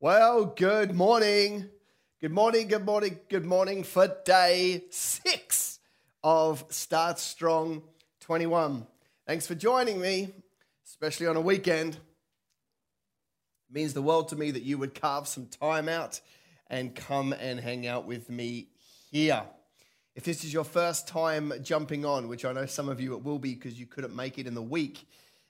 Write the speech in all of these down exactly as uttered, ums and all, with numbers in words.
Well, good morning. Good morning, good morning, good morning for day six of Start Strong twenty-one. Thanks for joining me, especially on a weekend. It means the world to me that you would carve some time out and come and hang out with me here. If this is your first time jumping on, which I know some of you it will be because you couldn't make it in the week,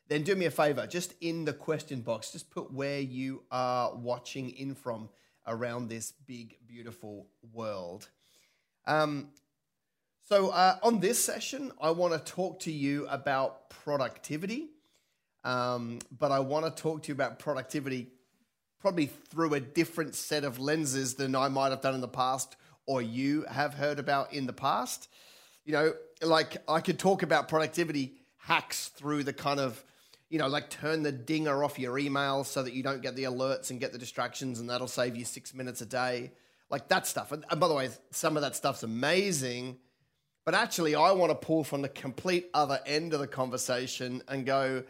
then do me a favor, just in the question box, just put where you are watching in from around this big, beautiful world. Um, so uh, on this session, I want to talk to you about productivity, um, but I want to talk to you about productivity probably through a different set of lenses than I might have done in the past or you have heard about in the past. You know, like I could talk about productivity hacks through the kind of, you know, like turn the dinger off your email so that you don't get the alerts and get the distractions, and that'll save you six minutes a day, like that stuff. And by the way, some of that stuff's amazing, but actually I want to pull from the complete other end of the conversation and go,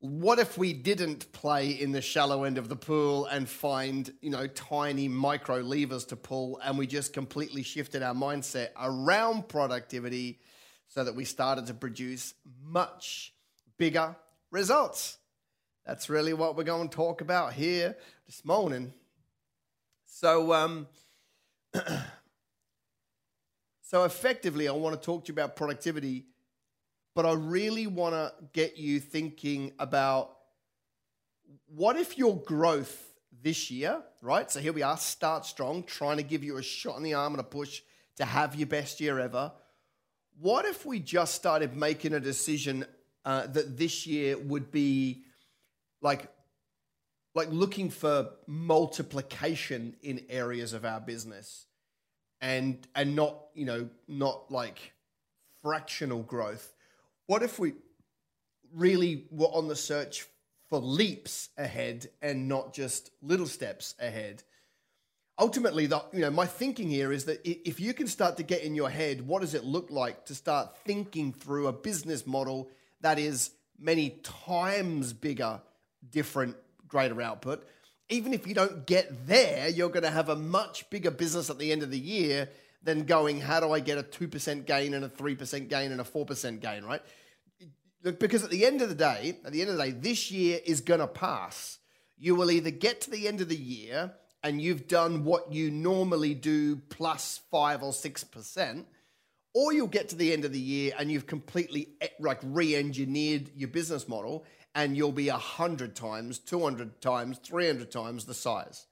what if we didn't play in the shallow end of the pool and find, you know, tiny micro levers to pull, and we just completely shifted our mindset around productivity so that we started to produce much bigger results? That's really what we're going to talk about here this morning. So, um, so effectively, I want to talk to you about productivity, but I really want to get you thinking about what if your growth this year, right? So here we are, Start Strong, trying to give you a shot in the arm and a push to have your best year ever. What if we just started making a decision Uh, that this year would be like, like looking for multiplication in areas of our business, and and not, you know, not like fractional growth? What if we really were on the search for leaps ahead and not just little steps ahead? Ultimately, the, you know, my thinking here is that if you can start to get in your head, what does it look like to start thinking through a business model that is many times bigger, different, greater output? Even if you don't get there, you're going to have a much bigger business at the end of the year than going, how do I get a two percent gain and a three percent gain and a four percent gain, right? Because at the end of the day, at the end of the day, this year is going to pass. You will either get to the end of the year and you've done what you normally do plus five or six percent, or you'll get to the end of the year and you've completely like re-engineered your business model and you'll be one hundred times, two hundred times, three hundred times the size.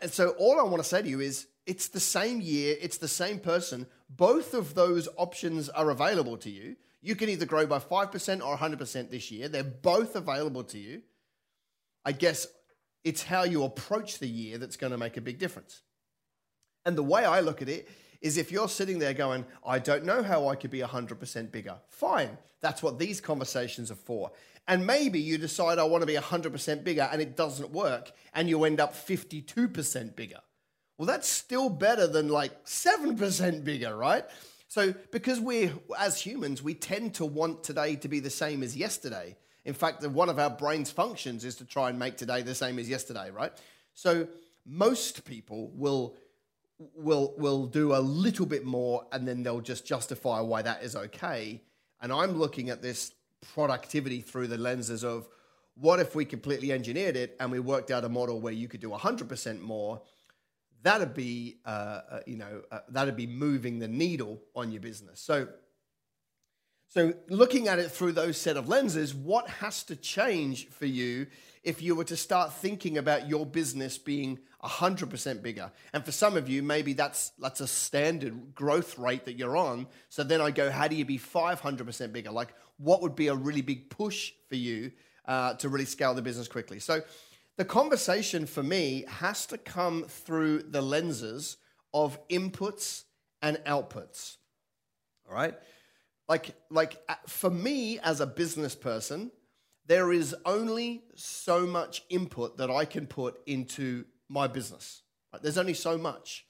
And so all I want to say to you is it's the same year, it's the same person. Both of those options are available to you. You can either grow by five percent or one hundred percent this year. They're both available to you. I guess it's how you approach the year that's going to make a big difference. And the way I look at it is if you're sitting there going, I don't know how I could be one hundred percent bigger. Fine. That's what these conversations are for. And maybe you decide I want to be one hundred percent bigger and it doesn't work and you end up fifty-two percent bigger. Well, that's still better than like seven percent bigger, right? So because we, as humans, we tend to want today to be the same as yesterday. In fact, one of our brain's functions is to try and make today the same as yesterday, right? So most people will... will will do a little bit more and then they'll just justify why that is okay. And I'm looking at this productivity through the lenses of what if we completely engineered it and we worked out a model where you could do one hundred percent more? That'd be, uh, uh, you know, uh, that'd be moving the needle on your business. So, so looking at it through those set of lenses, what has to change for you if you were to start thinking about your business being one hundred percent bigger? And for some of you, maybe that's that's a standard growth rate that you're on. So then I go, how do you be five hundred percent bigger? Like, what would be a really big push for you uh, to really scale the business quickly? So the conversation for me has to come through the lenses of inputs and outputs, all right? Like, like for me as a business person, there is only so much input that I can put into my business. Right? There's only so much.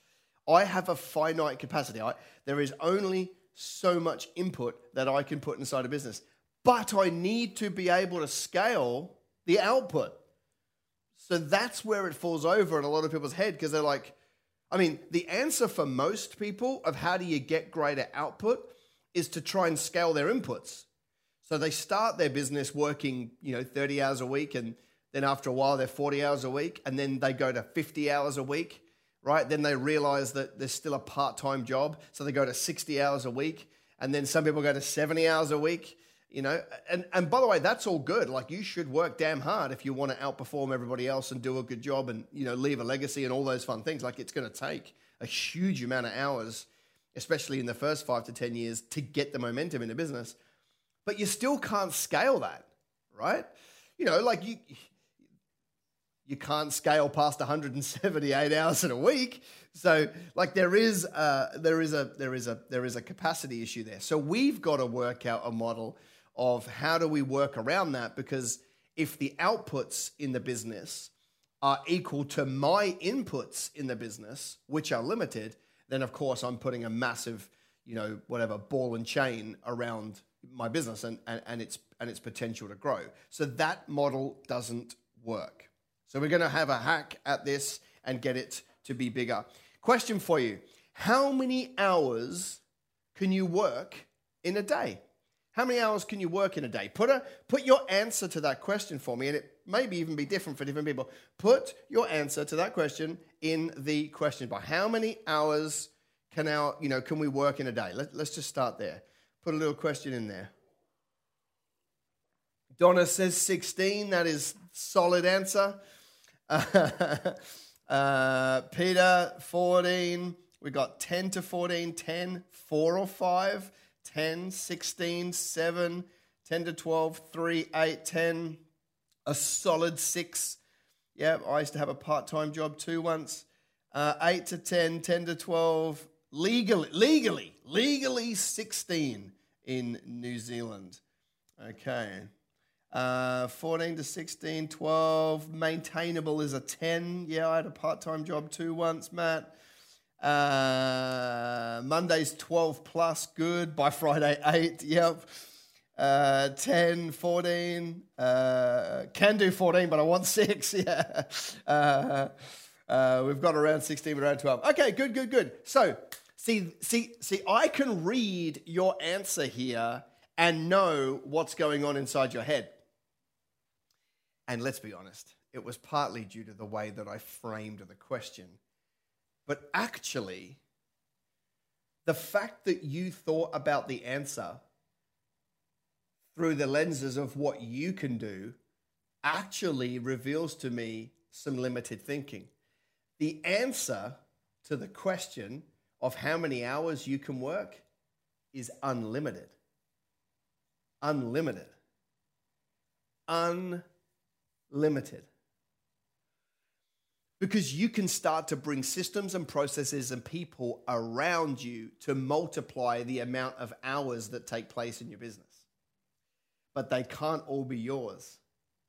I have a finite capacity. I, there is only so much input that I can put inside a business. But I need to be able to scale the output. So that's where it falls over in a lot of people's head, because they're like, I mean, the answer for most people of how do you get greater output is to try and scale their inputs. So they start their business working, you know, thirty hours a week, and then after a while they're forty hours a week, and then they go to fifty hours a week, right? Then they realize that there's still a part-time job, so they go to sixty hours a week, and then some people go to seventy hours a week, you know? And and by the way, that's all good. Like, you should work damn hard if you want to outperform everybody else and do a good job and, you know, leave a legacy and all those fun things. Like, it's going to take a huge amount of hours, especially in the first five to ten years, to get the momentum in a business. But you still can't scale that, right? You know, like you you can't scale past one hundred seventy-eight hours in a week. So like there is a, there is a there is a there is a capacity issue there. So we've got to work out a model of how do we work around that, because if the outputs in the business are equal to my inputs in the business, which are limited, then of course I'm putting a massive, you know, whatever ball and chain around my business and, and, and its and its potential to grow. So that model doesn't work. So we're going to have a hack at this and get it to be bigger. Question for you. How many hours can you work in a day? How many hours can you work in a day? Put a put your answer to that question for me, and it maybe even be different for different people. Put your answer to that question in the question bar. How many hours can our, you know, can we work in a day? Let, let's just start there. Put a little question in there. Donna says sixteen. That is solid answer. uh, Peter, fourteen. We got ten to fourteen, ten, four or five, ten, sixteen, seven, ten to twelve, three, eight, ten. A solid six. Yeah, I used to have a part-time job too once. Uh, eight to ten, ten to twelve. Legally, legally, legally sixteen in New Zealand. Okay. Uh, fourteen to sixteen, twelve. Maintainable is a ten. Yeah, I had a part-time job too once, Matt. Uh, Monday's twelve plus, good. By Friday, eight. Yep. Uh, ten, fourteen. Uh, can do fourteen, but I want six. Yeah. Uh, uh, we've got around sixteen, but around twelve. Okay, good, good, good. So, See, see, see, I can read your answer here and know what's going on inside your head. And let's be honest, it was partly due to the way that I framed the question. But actually, the fact that you thought about the answer through the lenses of what you can do actually reveals to me some limited thinking. The answer to the question of how many hours you can work is unlimited. Unlimited. Unlimited. Because you can start to bring systems and processes and people around you to multiply the amount of hours that take place in your business. But they can't all be yours.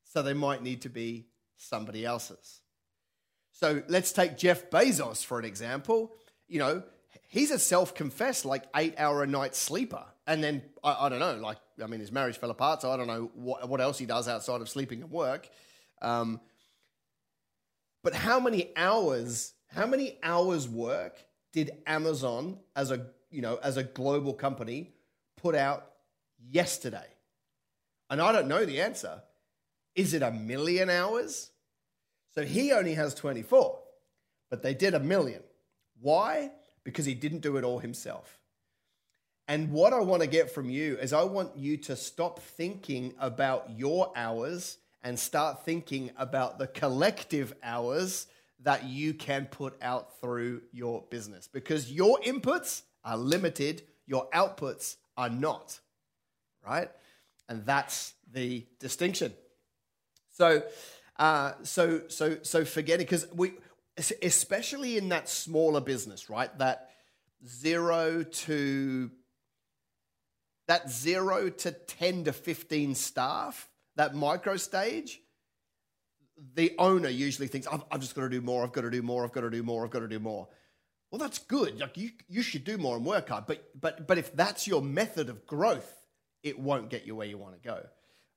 So they might need to be somebody else's. So let's take Jeff Bezos for an example. You know, he's a self-confessed like eight-hour-a-night sleeper. And then, I, I don't know, like, I mean, his marriage fell apart, so I don't know what, what else he does outside of sleeping and work. Um, but how many hours, how many hours work did Amazon as a, you know, as a global company put out yesterday? And I don't know the answer. Is it a million hours? So he only has twenty-four, but they did a million. Why? Because he didn't do it all himself. And what I want to get from you is I want you to stop thinking about your hours and start thinking about the collective hours that you can put out through your business. Because your inputs are limited, your outputs are not, right? And that's the distinction. So, uh, so, so, so forget it, because we... especially in that smaller business, right? That zero to that zero to ten to fifteen staff, that micro stage, the owner usually thinks, I've, I've just got to do more. I've got to do more. I've got to do more. I've got to do more. Well, that's good. Like you, you should do more and work hard. But, but, but if that's your method of growth, it won't get you where you want to go.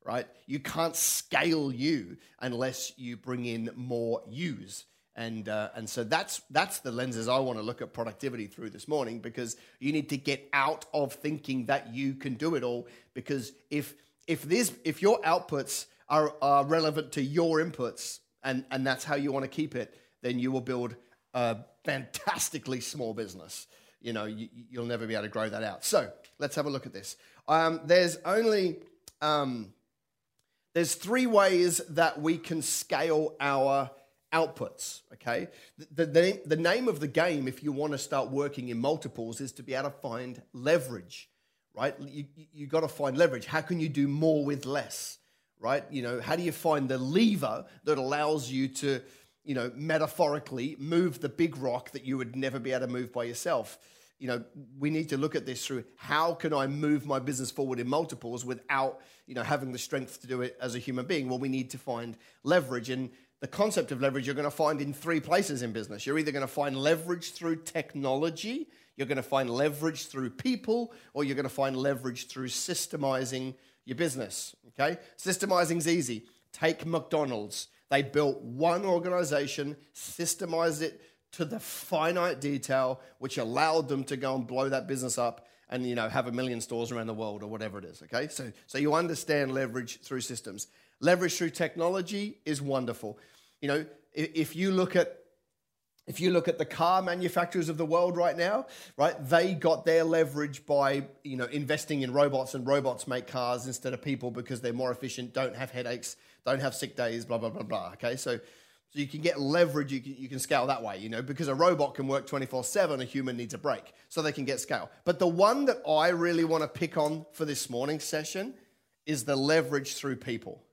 right? You can't scale you unless you bring in more yous. And uh, and so that's that's the lenses I want to look at productivity through this morning, because you need to get out of thinking that you can do it all, because if if this if your outputs are, are relevant to your inputs, and, and that's how you want to keep it, then you will build a fantastically small business. You know, you, you'll never be able to grow that out. So let's have a look at this. Um, there's only um, there's three ways that we can scale our outputs, okay? The, the, the name of the game, if you want to start working in multiples, is to be able to find leverage, right? You, you got to find leverage. How can you do more with less, right? You know, how do you find the lever that allows you to, you know, metaphorically move the big rock that you would never be able to move by yourself? You know, we need to look at this through how can I move my business forward in multiples without, you know, having the strength to do it as a human being? Well, we need to find leverage. And the concept of leverage you're going to find in three places in business. You're either going to find leverage through technology, you're going to find leverage through people, or you're going to find leverage through systemizing your business, okay? Systemizing's easy. Take McDonald's. They built one organization, systemized it to the finite detail, which allowed them to go and blow that business up and, you know, have a million stores around the world or whatever it is, okay? So, so you understand leverage through systems. Leverage through technology is wonderful. You know, if you look at if you look at the car manufacturers of the world right now, right, they got their leverage by, you know, investing in robots, and robots make cars instead of people because they're more efficient, don't have headaches, don't have sick days, blah, blah, blah, blah, okay? So so you can get leverage, you can, you can scale that way, you know, because a robot can work twenty-four seven, a human needs a break, so they can get scale. But the one that I really want to pick on for this morning's session is the leverage through people.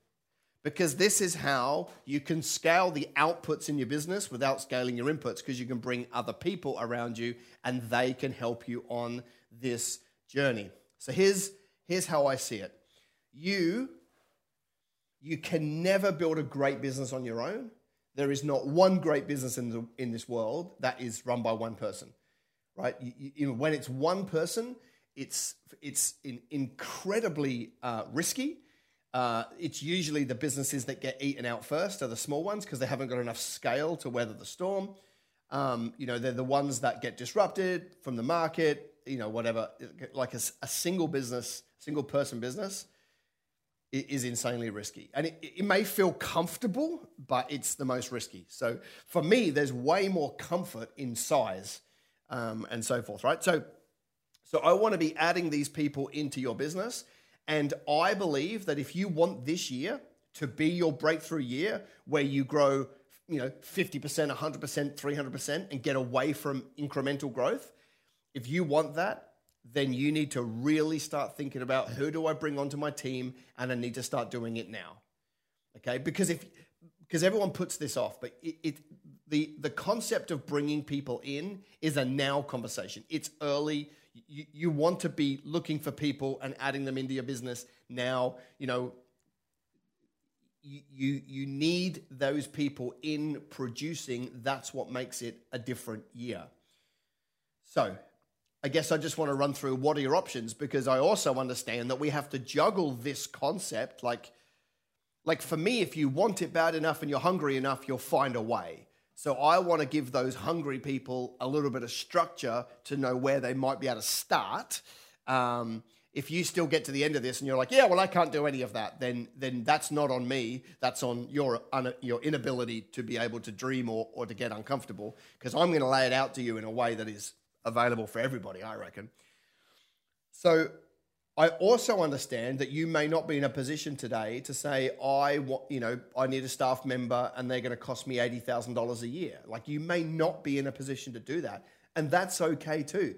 Because this is how you can scale the outputs in your business without scaling your inputs, because you can bring other people around you and they can help you on this journey. So here's, here's how I see it. You, you can never build a great business on your own. There is not one great business in, the, in this world that is run by one person, right? You, you, when it's one person, it's, it's in, incredibly uh, risky. Uh, it's usually the businesses that get eaten out first are the small ones, because they haven't got enough scale to weather the storm. Um, you know, they're the ones that get disrupted from the market, you know, whatever. Like a, a single business, single person business is insanely risky. And it, it may feel comfortable, but it's the most risky. So for me, there's way more comfort in size um, and so forth, right? So, so I want to be adding these people into your business. And I believe that if you want this year to be your breakthrough year, where you grow, you know, fifty percent, one hundred percent, three hundred percent, and get away from incremental growth, if you want that, then you need to really start thinking about, who do I bring onto my team, and I need to start doing it now, okay? Because if because everyone puts this off, but it, it the the concept of bringing people in is a now conversation. It's early. You, you want to be looking for people and adding them into your business now. You know, you, you you need those people in producing. That's what makes it a different year. So I guess I just want to run through what are your options, because I also understand that we have to juggle this concept. Like, like for me, if you want it bad enough and you're hungry enough, you'll find a way. So I want to give those hungry people a little bit of structure to know where they might be able to start. Um, if you still get to the end of this and you're like, yeah, well, I can't do any of that, then then that's not on me. That's on your your inability to be able to dream or, or to get uncomfortable, because I'm going to lay it out to you in a way that is available for everybody, I reckon. So I also understand that you may not be in a position today to say, I want, you know, I need a staff member and they're going to cost me eighty thousand dollars a year. Like, you may not be in a position to do that. And that's okay too.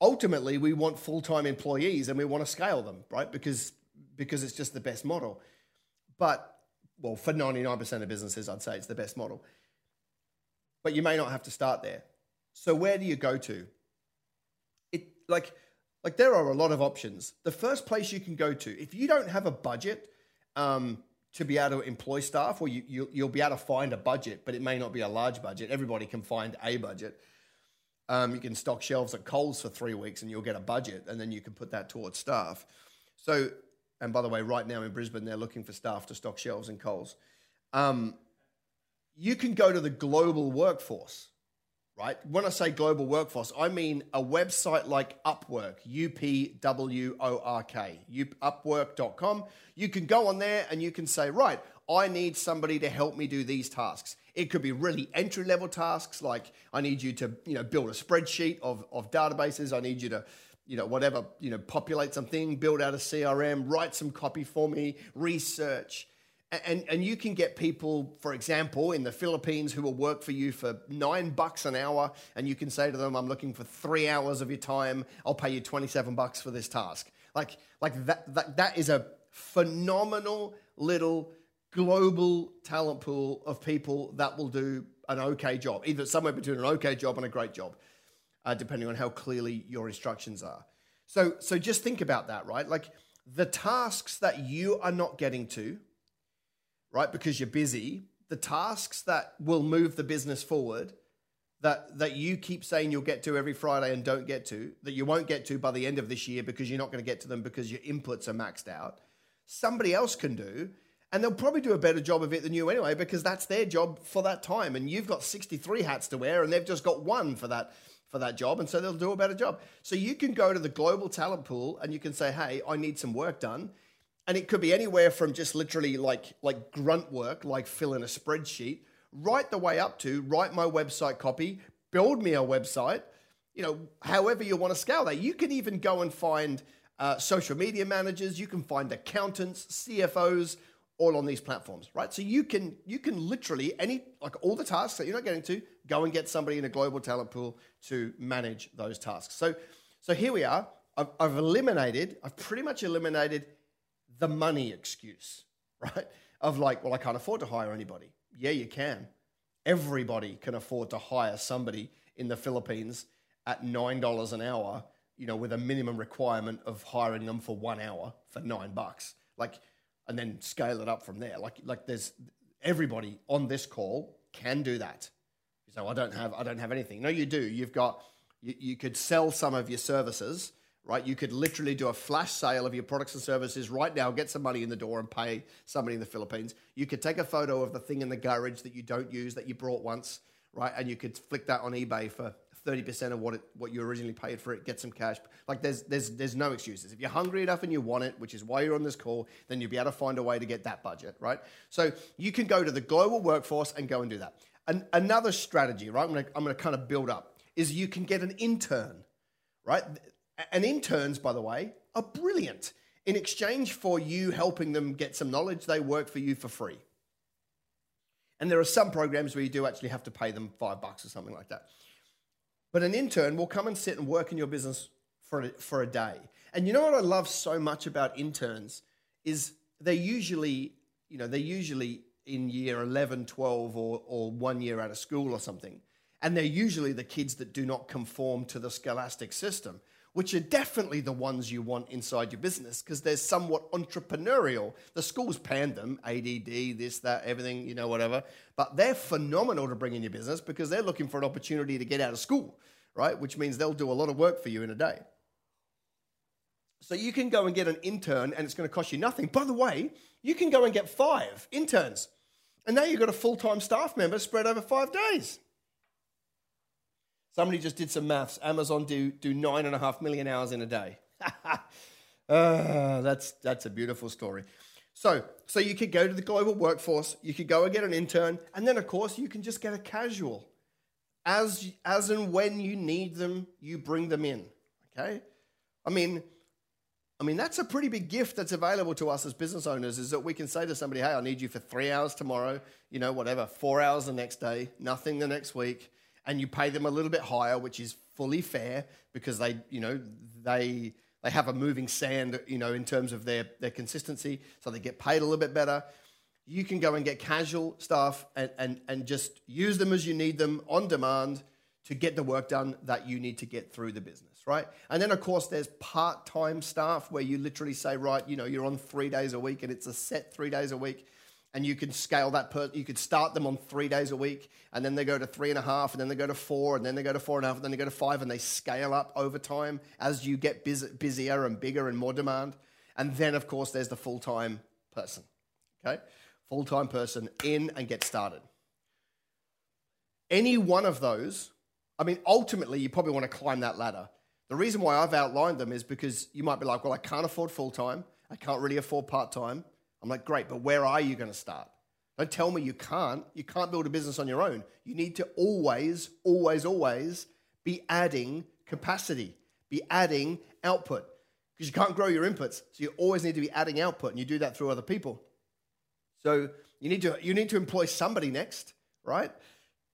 Ultimately, we want full-time employees and we want to scale them, right? Because, because it's just the best model. But, well, for ninety-nine percent of businesses, I'd say it's the best model. But you may not have to start there. So where do you go to? It, like... Like there are a lot of options. The first place you can go to, if you don't have a budget um, to be able to employ staff, or you, you, you'll be able to find a budget, but it may not be a large budget. Everybody can find a budget. Um, you can stock shelves at Coles for three weeks and you'll get a budget, and then you can put that towards staff. So And by the way, right now in Brisbane, they're looking for staff to stock shelves and Coles. Um, you can go to the global workforce, right? When I say global workforce, I mean a website like Upwork, U P W O R K, upwork dot com. You can go on there and you can say, right, I need somebody to help me do these tasks. It could be really entry-level tasks, like I need you to, you know, build a spreadsheet of, of databases. I need you to, you know, whatever, you know, populate something, build out a C R M, write some copy for me, research. And, and you can get people, for example, in the Philippines who will work for you for nine bucks an hour, and you can say to them, I'm looking for three hours of your time. I'll pay you twenty-seven bucks for this task. Like, like that, that, that is a phenomenal little global talent pool of people that will do an okay job, either somewhere between an okay job and a great job, uh, depending on how clearly your instructions are. So, so just think about that, right? Like the tasks that you are not getting to, right, because you're busy, the tasks that will move the business forward, that, that you keep saying you'll get to every Friday and don't get to, that you won't get to by the end of this year because you're not going to get to them because your inputs are maxed out, somebody else can do. And they'll probably do a better job of it than you anyway, because that's their job for that time. And you've got sixty-three hats to wear and they've just got one for that, for that job. And so they'll do a better job. So you can go to the global talent pool and you can say, hey, I need some work done. And it could be anywhere from just literally like, like grunt work, like fill in a spreadsheet, right the way up to write my website copy, build me a website, you know, however you want to scale that. You can even go and find uh, social media managers. You can find accountants, C F Os, all on these platforms, right? So you can you can literally, any like all the tasks that you're not getting to, go and get somebody in a global talent pool to manage those tasks. So so here we are. I've, I've eliminated, I've pretty much eliminated the money excuse, right? Of like, well, I can't afford to hire anybody. Yeah, you can. Everybody can afford to hire somebody in the Philippines at nine dollars an hour, you know, with a minimum requirement of hiring them for one hour for nine bucks. Like, and then scale it up from there. Like, like there's everybody on this call can do that. So I don't have, I don't have anything. No, you do. You've got, you, you could sell some of your services, right? You could literally do a flash sale of your products and services right now, get some money in the door and pay somebody in the Philippines. You could take a photo of the thing in the garage that you don't use that you brought once, right? And you could flick that on eBay for thirty percent of what it, what you originally paid for it, get some cash. Like there's there's there's no excuses. If you're hungry enough and you want it, which is why you're on this call, then you'll be able to find a way to get that budget, right? So you can go to the global workforce and go and do that. And another strategy, right, I'm gonna, I'm gonna kind of build up, is you can get an intern, right? And interns, by the way, are brilliant. In exchange for you helping them get some knowledge, they work for you for free. And there are some programs where you do actually have to pay them five bucks or something like that. But an intern will come and sit and work in your business for a, for a day. And you know what I love so much about interns is they're usually, you know, they're usually in year eleven, twelve or, or one year out of school or something. And they're usually the kids that do not conform to the scholastic system, which are definitely the ones you want inside your business because they're somewhat entrepreneurial. The school's panned them, A D D, this, that, everything, you know, whatever. But they're phenomenal to bring in your business because they're looking for an opportunity to get out of school, right? Which means they'll do a lot of work for you in a day. So you can go and get an intern and it's going to cost you nothing. By the way, you can go and get five interns. And now you've got a full-time staff member spread over five days. Somebody just did some maths. Amazon do do nine and a half million hours in a day. uh, that's that's a beautiful story. So so you could go to the global workforce. You could go and get an intern, and then of course you can just get a casual. As as and when you need them, you bring them in. Okay, I mean, I mean that's a pretty big gift that's available to us as business owners. Is that we can say to somebody, hey, I need you for three hours tomorrow. You know, whatever, four hours the next day, nothing the next week. And you pay them a little bit higher, which is fully fair because they, you know, they they have a moving sand, you know, in terms of their, their consistency. So they get paid a little bit better. You can go and get casual staff and, and, and just use them as you need them on demand to get the work done that you need to get through the business, right? And then, of course, there's part-time staff where you literally say, right, you know, you're on three days a week and it's a set three days a week. And you can scale that person. You could start them on three days a week, and then they go to three and a half, and then they go to four, and then they go to four and a half, and then they go to five, and they scale up over time as you get bus- busier and bigger and more demand. And then, of course, there's the full-time person, okay? Full-time person in and get started. Any one of those, I mean, ultimately, you probably want to climb that ladder. The reason why I've outlined them is because you might be like, well, I can't afford full-time. I can't really afford part-time. I'm like, great, but where are you going to start? Don't tell me you can't. You can't build a business on your own. You need to always, always, always be adding capacity, be adding output, because you can't grow your inputs. So you always need to be adding output, and you do that through other people. So you need to you need to employ somebody next, right,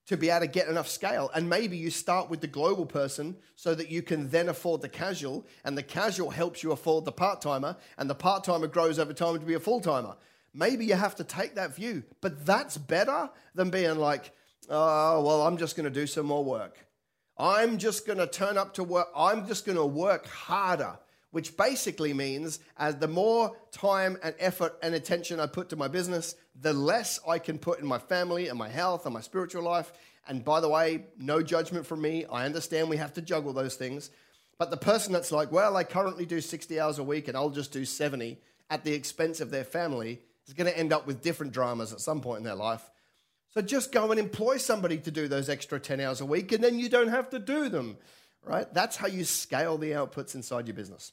to be able to get enough scale. And maybe you start with the global person so that you can then afford the casual, and the casual helps you afford the part-timer, and the part-timer grows over time to be a full-timer. Maybe you have to take that view, but that's better than being like, oh, well, I'm just going to do some more work. I'm just going to turn up to work. I'm just going to work harder, which basically means as the more time and effort and attention I put to my business, the less I can put in my family and my health and my spiritual life. And by the way, no judgment from me. I understand we have to juggle those things. But the person that's like, well, I currently do sixty hours a week and I'll just do seventy at the expense of their family is going to end up with different dramas at some point in their life. So just go and employ somebody to do those extra ten hours a week, and then you don't have to do them, right? That's how you scale the outputs inside your business.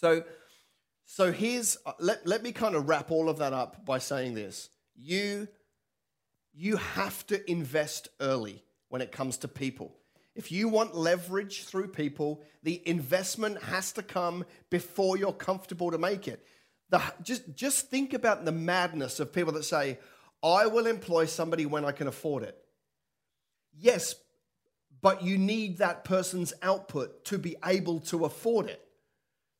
So, so here's, let, let me kind of wrap all of that up by saying this. You, you have to invest early when it comes to people. If you want leverage through people, the investment has to come before you're comfortable to make it. The, just, just think about the madness of people that say, I will employ somebody when I can afford it. Yes, but you need that person's output to be able to afford it.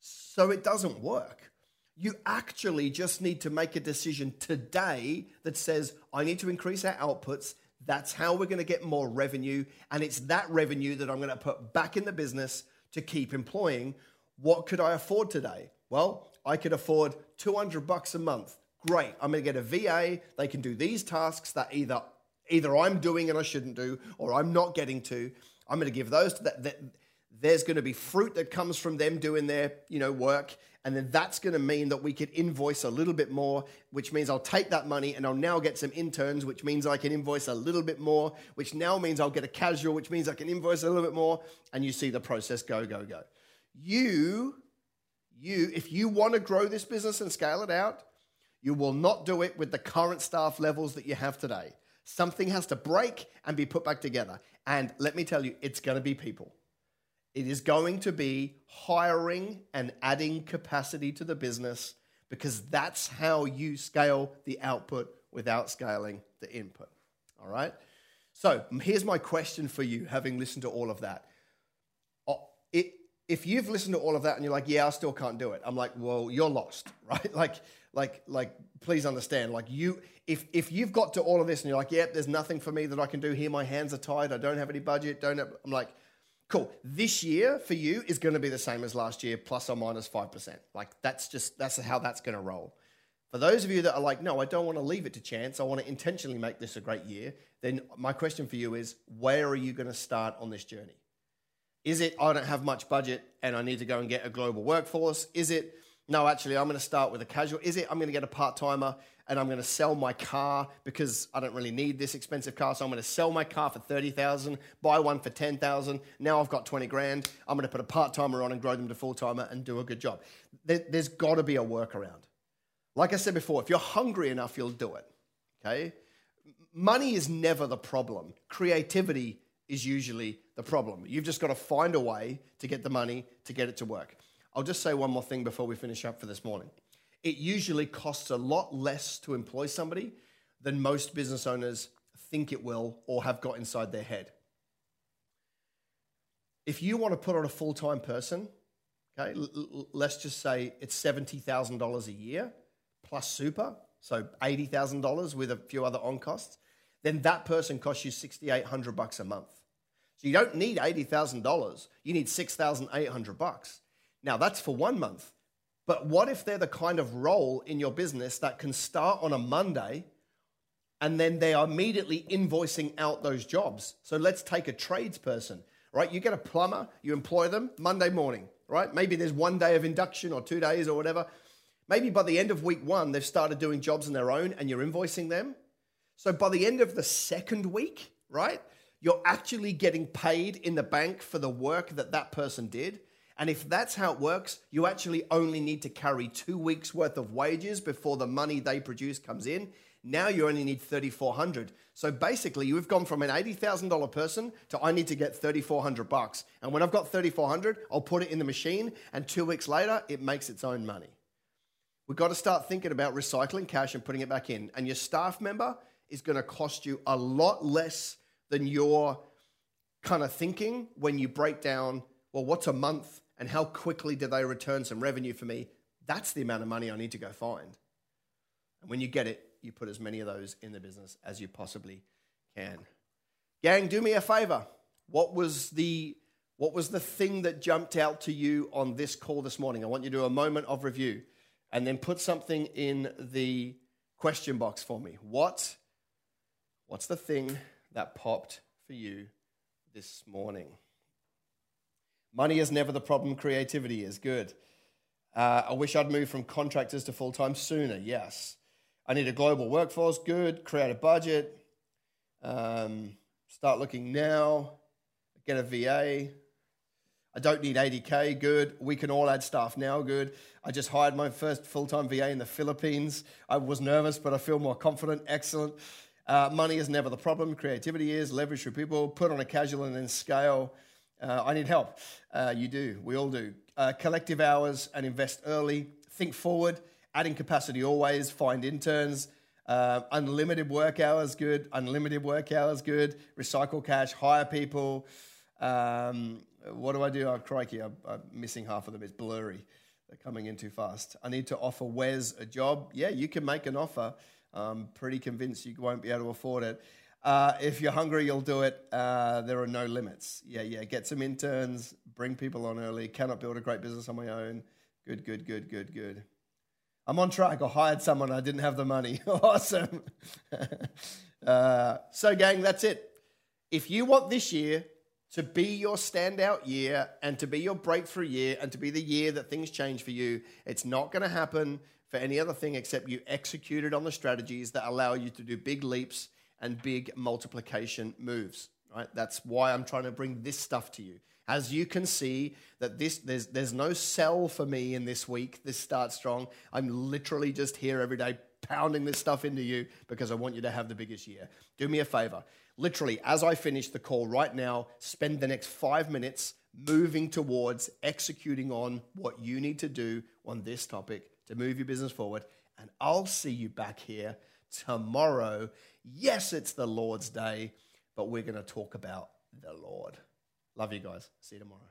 So it doesn't work. You actually just need to make a decision today that says, I need to increase our outputs. That's how we're going to get more revenue. And it's that revenue that I'm going to put back in the business to keep employing. What could I afford today? Well, I could afford two hundred bucks a month. Great. I'm going to get a V A. They can do these tasks that either either I'm doing and I shouldn't do, or I'm not getting to. I'm going to give those to that. that There's going to be fruit that comes from them doing their, you know, work. And then that's going to mean that we could invoice a little bit more, which means I'll take that money and I'll now get some interns, which means I can invoice a little bit more, which now means I'll get a casual, which means I can invoice a little bit more. And you see the process go, go, go. You, you, if you want to grow this business and scale it out, you will not do it with the current staff levels that you have today. Something has to break and be put back together. And let me tell you, it's going to be people. It is going to be hiring and adding capacity to the business, because that's how you scale the output without scaling the input, all right? So here's my question for you, having listened to all of that. If you've listened to all of that and you're like, yeah, I still can't do it. I'm like, well, you're lost, right? Like, like, like, please understand, like you, if, if you've got to all of this and you're like, yep, yeah, there's nothing for me that I can do here. My hands are tied. I don't have any budget. Don't have, I'm like, cool. This year for you is going to be the same as last year, plus or minus five percent. Like that's just, that's how that's going to roll. For those of you that are like, no, I don't want to leave it to chance. I want to intentionally make this a great year. Then my question for you is, where are you going to start on this journey? Is it, I don't have much budget and I need to go and get a global workforce? Is it, no, actually, I'm going to start with a casual. Is it, I'm going to get a part-timer and I'm going to sell my car because I don't really need this expensive car. So I'm going to sell my car for thirty thousand, buy one for ten thousand. Now I've got twenty grand. I'm going to put a part-timer on and grow them to full-timer and do a good job. There, there's got to be a workaround. Like I said before, if you're hungry enough, you'll do it. Okay. Money is never the problem. Creativity is usually the problem. You've just got to find a way to get the money to get it to work. I'll just say one more thing before we finish up for this morning. It usually costs a lot less to employ somebody than most business owners think it will or have got inside their head. If you want to put on a full-time person, okay, l- l- let's just say it's seventy thousand dollars a year plus super, so eighty thousand dollars with a few other on costs, then that person costs you six thousand eight hundred dollars a month. So you don't need eighty thousand dollars. You need six thousand eight hundred dollars. Now, that's for one month. But what if they're the kind of role in your business that can start on a Monday and then they are immediately invoicing out those jobs? So let's take a tradesperson, right? You get a plumber, you employ them Monday morning, right? Maybe there's one day of induction or two days or whatever. Maybe by the end of week one, they've started doing jobs on their own and you're invoicing them. So by the end of the second week, right, you're actually getting paid in the bank for the work that that person did. And if that's how it works, you actually only need to carry two weeks worth of wages before the money they produce comes in. Now you only need three thousand four hundred dollars. So basically, you've gone from an eighty thousand dollars person to I need to get three thousand four hundred dollars. And when I've got three thousand four hundred dollars, I'll put it in the machine. And two weeks later, it makes its own money. We've got to start thinking about recycling cash and putting it back in. And your staff member is going to cost you a lot less than your kind of thinking when you break down, well, what's a month and how quickly do they return some revenue for me? That's the amount of money I need to go find. And when you get it, you put as many of those in the business as you possibly can. Gang, do me a favor. What was the what was the thing that jumped out to you on this call this morning? I want you to do a moment of review and then put something in the question box for me. What what's the thing that popped for you this morning? Money is never the problem. Creativity is good. Uh, I wish I'd moved from contractors to full-time sooner. Yes. I need a global workforce. Good. Create a budget. Um, start looking now. Get a V A. I don't need eighty K. Good. We can all add staff now. Good. I just hired my first full-time V A in the Philippines. I was nervous, but I feel more confident. Excellent. Uh, money is never the problem. Creativity is. Leverage for people. Put on a casual and then scale. Uh, I need help. Uh, you do. We all do. Uh, collective hours and invest early. Think forward. Adding capacity always. Find interns. Uh, unlimited work hours, good. Unlimited work hours, good. Recycle cash. Hire people. Um, what do I do? Oh, crikey, I'm, I'm missing half of them. It's blurry. They're coming in too fast. I need to offer Wes a job. Yeah, you can make an offer. I'm pretty convinced you won't be able to afford it. Uh, if you're hungry, you'll do it. Uh, there are no limits. Yeah, yeah. Get some interns. Bring people on early. Cannot build a great business on my own. Good, good, good, good, good. I'm on track. I hired someone. I didn't have the money. Awesome. uh, so, gang, that's it. If you want this year to be your standout year and to be your breakthrough year and to be the year that things change for you, it's not going to happen for any other thing except you executed on the strategies that allow you to do big leaps and big multiplication moves, right? That's why I'm trying to bring this stuff to you. As you can see, that this there's there's no sell for me in this week, this Start Strong. I'm literally just here every day pounding this stuff into you because I want you to have the biggest year. Do me a favor. Literally, as I finish the call right now, spend the next five minutes moving towards executing on what you need to do on this topic to move your business forward. And I'll see you back here tomorrow. Yes, it's the Lord's Day, but we're going to talk about the Lord. Love you guys. See you tomorrow.